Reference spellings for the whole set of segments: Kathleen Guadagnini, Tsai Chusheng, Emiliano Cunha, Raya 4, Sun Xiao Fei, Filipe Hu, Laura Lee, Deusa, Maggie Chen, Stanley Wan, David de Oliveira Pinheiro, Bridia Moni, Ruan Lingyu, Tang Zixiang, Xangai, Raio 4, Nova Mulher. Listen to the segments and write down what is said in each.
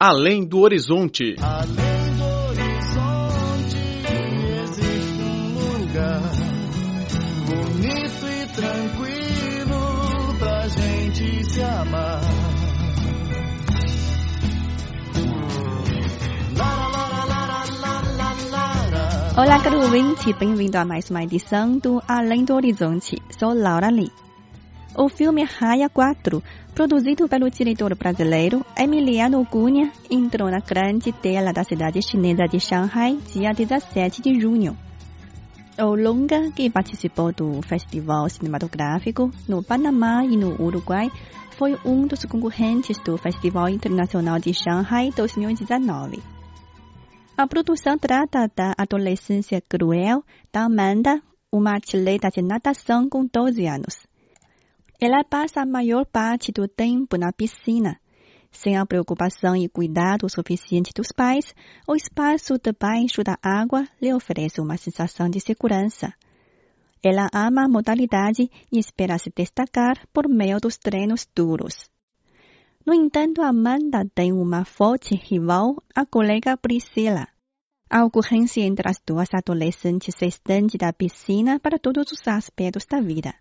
Além do horizonte. Além do horizonte existe lugar bonito e tranquilo pra gente se amar. Olá, caro ouvinte, bem-vindo a mais uma edição do Além do Horizonte. Sou Laura Lee. O filme Raya 4, produzido pelo diretor brasileiro Emiliano Cunha, entrou na grande tela da cidade chinesa de Xangai dia 17 de junho. O longa, que participou do Festival Cinematográfico no Panamá e no Uruguai, foi um dos concorrentes do Festival Internacional de Xangai 2019. A produção trata da adolescência cruel da Amanda, uma atleta de natação com 12 anos. Ela passa a maior parte do tempo na piscina. Sem a preocupação e cuidado suficiente dos pais, o espaço debaixo da água lhe oferece uma sensação de segurança. Ela ama a modalidade e espera se destacar por meio dos treinos duros. No entanto, Amanda tem uma forte rival, a colega Priscila. A ocorrência entre as duas adolescentes se estende da piscina para todos os aspectos da vida.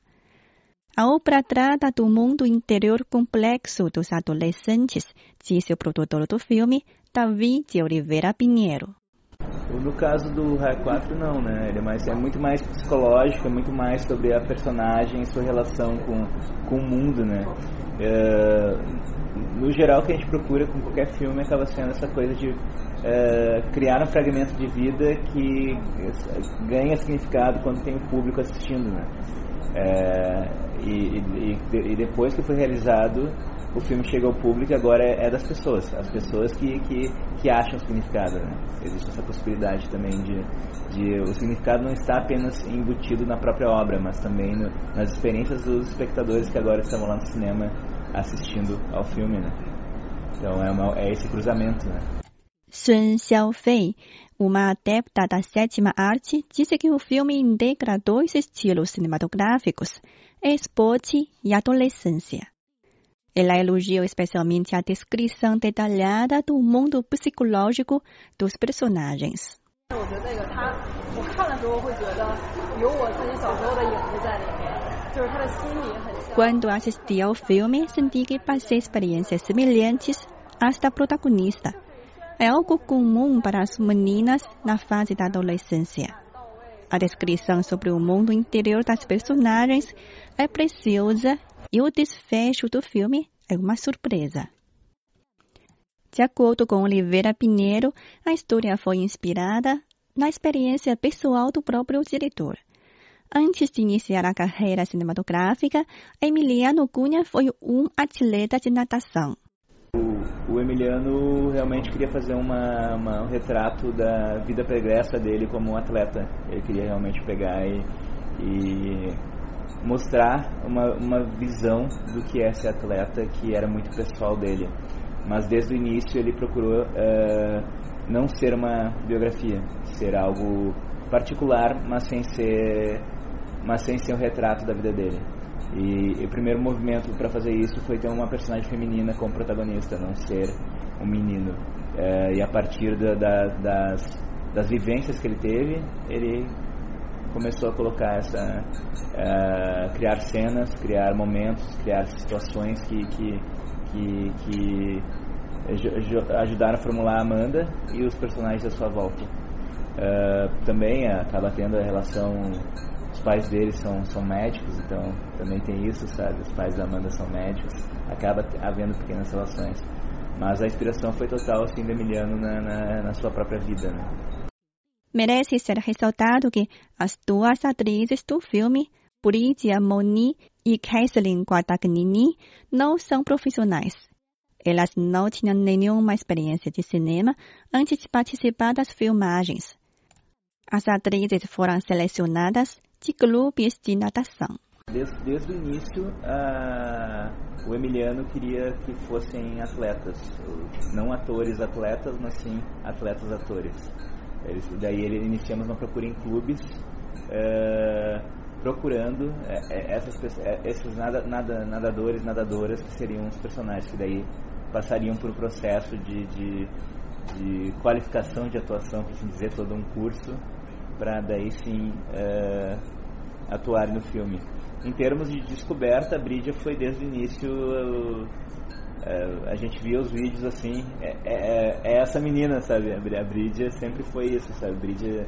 A obra trata do mundo interior complexo dos adolescentes, disse o produtor do filme, David de Oliveira Pinheiro. No caso do Raio 4, não, né? Ele é muito mais psicológico, é muito mais sobre a personagem e sua relação com o mundo, né? No geral, o que a gente procura com qualquer filme acaba sendo essa coisa de criar um fragmento de vida que ganha significado quando tem o público assistindo, né? E depois que foi realizado, o filme chega ao público e agora é das pessoas, as pessoas que acham significado, né? Existe essa possibilidade também de o significado não estar apenas embutido na própria obra, mas também nas experiências dos espectadores que agora estão lá no cinema assistindo ao filme, né? Então é esse cruzamento, né? Sun Xiao Fei, uma adepta da sétima arte, disse que o filme integra dois estilos cinematográficos, esporte e adolescência. Ela elogiou especialmente a descrição detalhada do mundo psicológico dos personagens. Quando assisti ao filme, senti que passei experiências semelhantes às da protagonista. É algo comum para as meninas na fase da adolescência. A descrição sobre o mundo interior das personagens é preciosa e o desfecho do filme é uma surpresa. De acordo com Oliveira Pinheiro, a história foi inspirada na experiência pessoal do próprio diretor. Antes de iniciar a carreira cinematográfica, Emiliano Cunha foi um atleta de natação. O Emiliano realmente queria fazer um retrato da vida pregressa dele como um atleta. Ele queria realmente pegar e mostrar uma visão do que é ser atleta, que era muito pessoal dele. Mas desde o início ele procurou não ser uma biografia, ser algo particular, mas sem ser um retrato da vida dele. E o primeiro movimento para fazer isso foi ter uma personagem feminina como protagonista, não ser um menino. E a partir das vivências que ele teve, ele começou a colocar criar cenas, criar momentos, criar situações que ajudaram a formular a Amanda e os personagens à sua volta. Também acaba tendo a relação. Os pais deles são médicos, então também tem isso, sabe? Os pais da Amanda são médicos, acaba havendo pequenas relações. Mas a inspiração foi total, assim, do Emiliano na sua própria vida, né? Merece ser ressaltado que as duas atrizes do filme, Bridia Moni e Kathleen Guadagnini, não são profissionais. Elas não tinham nenhuma experiência de cinema antes de participar das filmagens. As atrizes foram selecionadas de clubes de natação. Desde o início, o Emiliano queria que fossem atletas. Não atores-atletas, mas sim atletas-atores. Daí iniciamos uma procura em clubes, procurando esses nadadores, nadadoras, que seriam os personagens. Que daí passariam por um processo de qualificação de atuação, por assim dizer, todo um curso, para daí sim atuar no filme. Em termos de descoberta, a Bridia foi desde o início, a gente via os vídeos assim, é essa menina, sabe? A Bridia sempre foi isso, sabe? A Bridia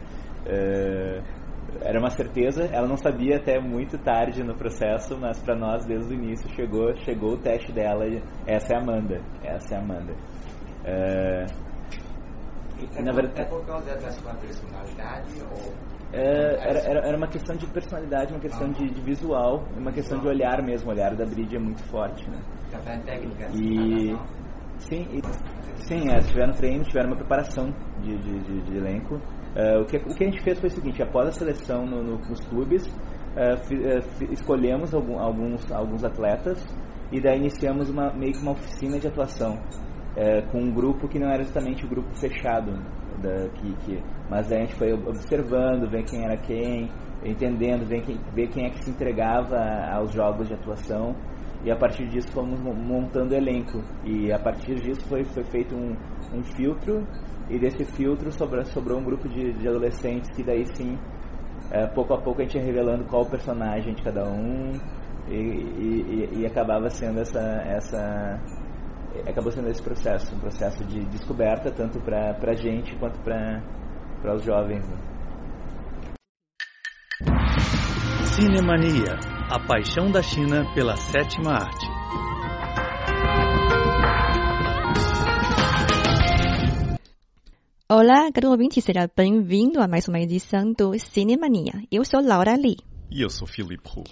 era uma certeza, ela não sabia até muito tarde no processo, mas para nós desde o início chegou o teste dela, essa é a Amanda. Na verdade, por causa da sua personalidade ou... Era uma questão de personalidade, uma questão de visual, uma questão de olhar mesmo. O olhar da Bridia é muito forte, né? E sim, elas tiveram treino, tiveram uma preparação de elenco. O que a gente fez foi o seguinte: após a seleção nos clubes, escolhemos alguns atletas e daí iniciamos meio que uma oficina de atuação com um grupo que não era exatamente o grupo fechado, né? Mas daí a gente foi observando, vendo quem era quem, entendendo, ver quem é que se entregava aos jogos de atuação, e a partir disso fomos montando elenco, e a partir disso foi feito um filtro, e desse filtro sobrou um grupo de adolescentes que daí sim, pouco a pouco a gente ia revelando qual o personagem de cada um, e acabava sendo acabou sendo esse processo, um processo de descoberta tanto para a gente quanto para os jovens. Cinemania, a paixão da China pela sétima arte. Olá, caro ouvinte, seja bem-vindo a mais uma edição do Cinemania. Eu sou Laura Lee. E eu sou Filipe Hu.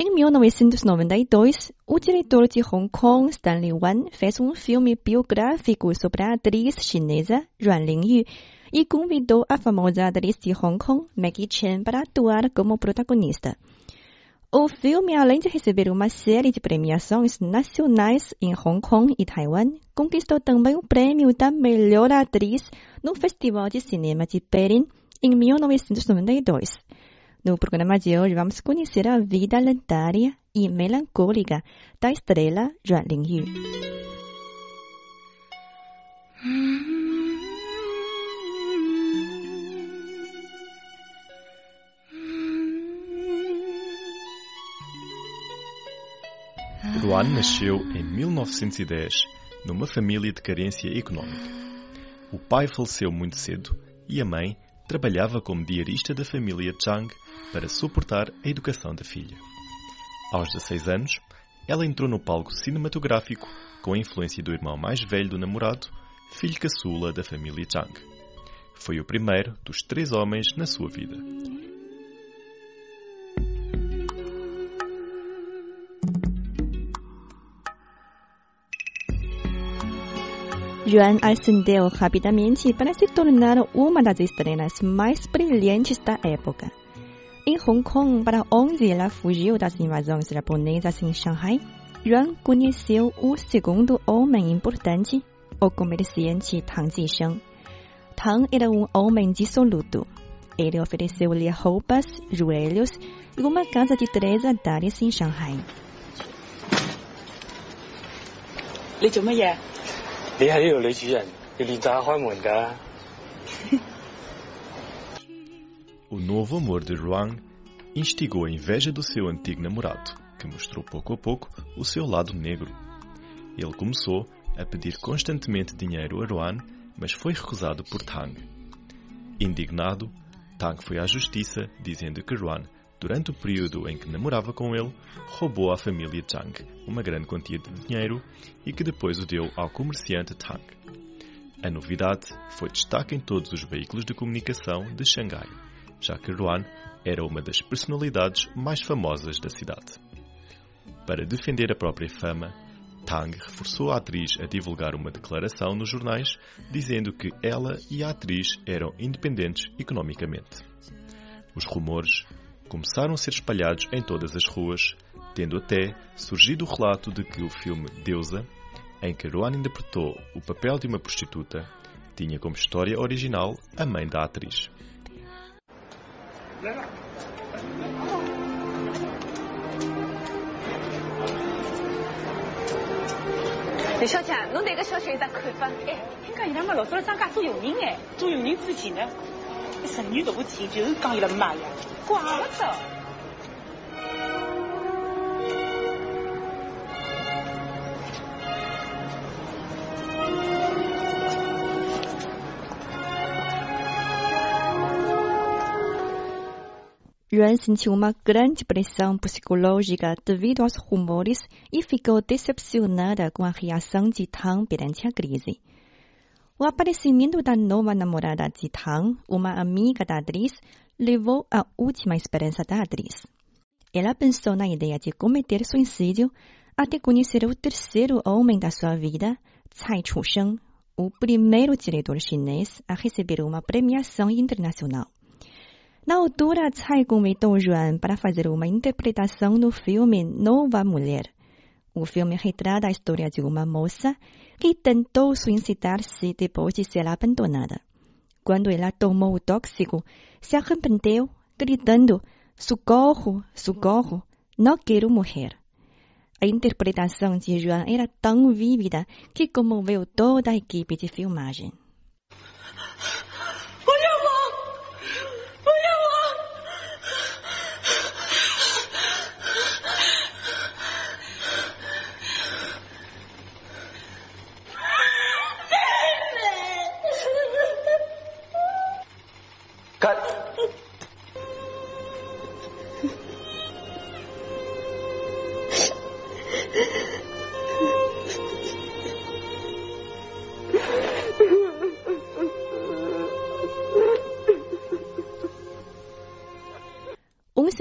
Em 1992, o diretor de Hong Kong, Stanley Wan, fez um filme biográfico sobre a atriz chinesa Ruan Lingyu e convidou a famosa atriz de Hong Kong, Maggie Chen, para atuar como protagonista. O filme, além de receber uma série de premiações nacionais em Hong Kong e Taiwan, conquistou também o prêmio da melhor atriz no Festival de Cinema de Berlim em 1992. No programa de hoje, vamos conhecer a vida lendária e melancólica da estrela Ruan Lingyu. Ruan nasceu em 1910, numa família de carência econômica. O pai faleceu muito cedo e a mãe trabalhava como diarista da família Zhang para suportar a educação da filha. Aos 16 anos, ela entrou no palco cinematográfico com a influência do irmão mais velho do namorado, filho caçula da família Zhang. Foi o primeiro dos 3 homens na sua vida. Yuan ascendeu rapidamente para se tornar uma das estrelas mais brilhantes da época. Em Hong Kong, para onde ela fugiu das invasões japonesas em Xangai, Yuan conheceu o segundo homem importante, o comerciante Tang Zixiang. Tang era um homem dissoluto. Ele ofereceu-lhe roupas, joelhos e uma casa de 3 andares em Xangai. O novo amor de Ruan instigou a inveja do seu antigo namorado, que mostrou pouco a pouco o seu lado negro. Ele começou a pedir constantemente dinheiro a Ruan, mas foi recusado por Tang. Indignado, Tang foi à justiça, dizendo que Ruan, durante o período em que namorava com ele, roubou à família Zhang uma grande quantia de dinheiro e que depois o deu ao comerciante Tang. A novidade foi destaque em todos os veículos de comunicação de Xangai, já que Ruan era uma das personalidades mais famosas da cidade. Para defender a própria fama, Tang reforçou a atriz a divulgar uma declaração nos jornais dizendo que ela e a atriz eram independentes economicamente. Os rumores começaram a ser espalhados em todas as ruas, tendo até surgido o relato de que o filme Deusa, em que Ruan interpretou o papel de uma prostituta, tinha como história original a mãe da atriz. 李小姐，侬对搿消息有啥看法？哎，听讲伊拉么老早了张家做佣人哎，做佣人之前呢，10年大事体就是讲伊拉妈呀，怪不得。 Ruan sentiu uma grande pressão psicológica devido aos rumores e ficou decepcionada com a reação de Tang perante a crise. O aparecimento da nova namorada de Tang, uma amiga da atriz, levou à última esperança da atriz. Ela pensou na ideia de cometer suicídio até conhecer o terceiro homem da sua vida, Tsai Chusheng, o primeiro diretor chinês a receber uma premiação internacional. Na altura, Tsai convidou Ruan para fazer uma interpretação no filme Nova Mulher. O filme retrata a história de uma moça que tentou suicidar-se depois de ser abandonada. Quando ela tomou o tóxico, se arrependeu, gritando, "Socorro, socorro, não quero morrer." A interpretação de Ruan era tão vívida que comoveu toda a equipe de filmagem.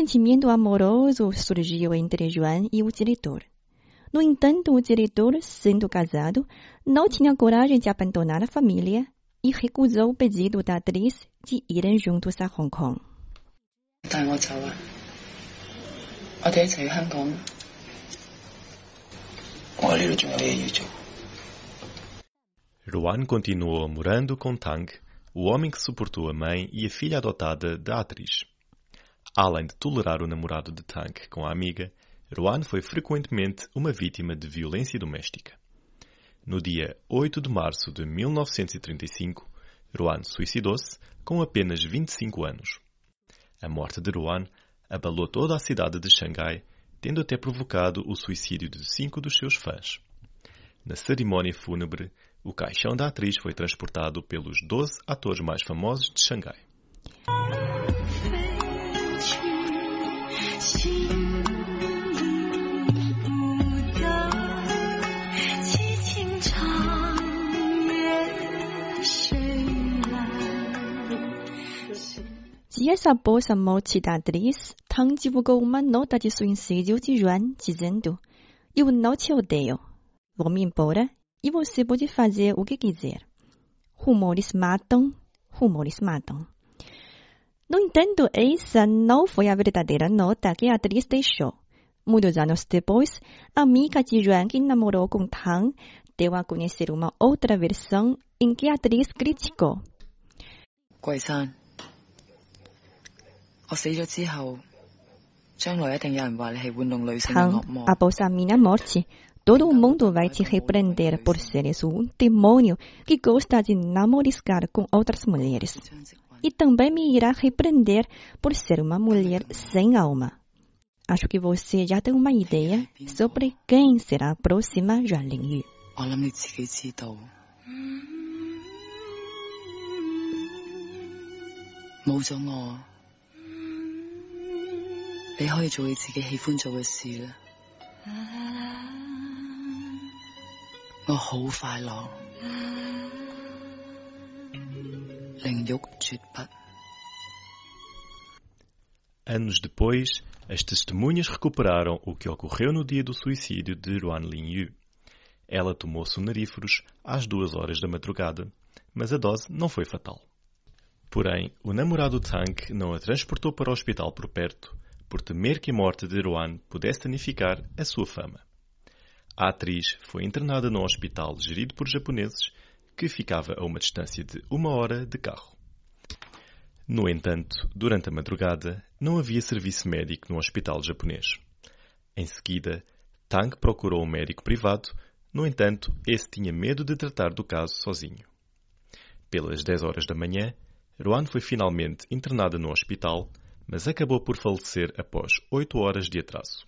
sentimento amoroso surgiu entre Ruan e o diretor. No entanto, o diretor, sendo casado, não tinha coragem de abandonar a família e recusou o pedido da atriz de irem juntos a Hong Kong. Ruan continuou morando com Tang, o homem que suportou a mãe e a filha adotada da atriz. Além de tolerar o namorado de Tang com a amiga, Ruan foi frequentemente uma vítima de violência doméstica. No dia 8 de março de 1935, Ruan suicidou-se com apenas 25 anos. A morte de Ruan abalou toda a cidade de Xangai, tendo até provocado o suicídio de 5 dos seus fãs. Na cerimónia fúnebre, o caixão da atriz foi transportado pelos 12 atores mais famosos de Xangai. Dias após a morte da atriz, Tang divulgou uma nota de suicídio de Ruan dizendo: "Eu não te odeio. Vou-me embora e você pode fazer o que quiser. Rumores matam, rumores matam." No entanto, essa não foi a verdadeira nota que a atriz deixou. Muitos anos depois, a amiga de Ruan que namorou com Tang deu a conhecer uma outra versão em que a atriz criticou. Tang, após a minha morte, todo mundo vai te repreender por seres um demônio que gosta de namoriscar com outras mulheres. E também me irá repreender por ser uma mulher sem alma. Acho que você já tem uma ideia sobre quem será a próxima Ruan Lingyu. Anos depois, as testemunhas recuperaram o que ocorreu no dia do suicídio de Ruan Lingyu. Ela tomou sonoríferos às 2 horas da madrugada, mas a dose não foi fatal. Porém, o namorado Tang não a transportou para o hospital por perto, por temer que a morte de Ruan pudesse danificar a sua fama. A atriz foi internada num hospital gerido por japoneses que ficava a uma distância de 1 hora de carro. No entanto, durante a madrugada, não havia serviço médico no hospital japonês. Em seguida, Tang procurou um médico privado, No entanto, esse tinha medo de tratar do caso sozinho. Pelas 10 horas da manhã, Ruan foi finalmente internada no hospital, mas acabou por falecer após 8 horas de atraso.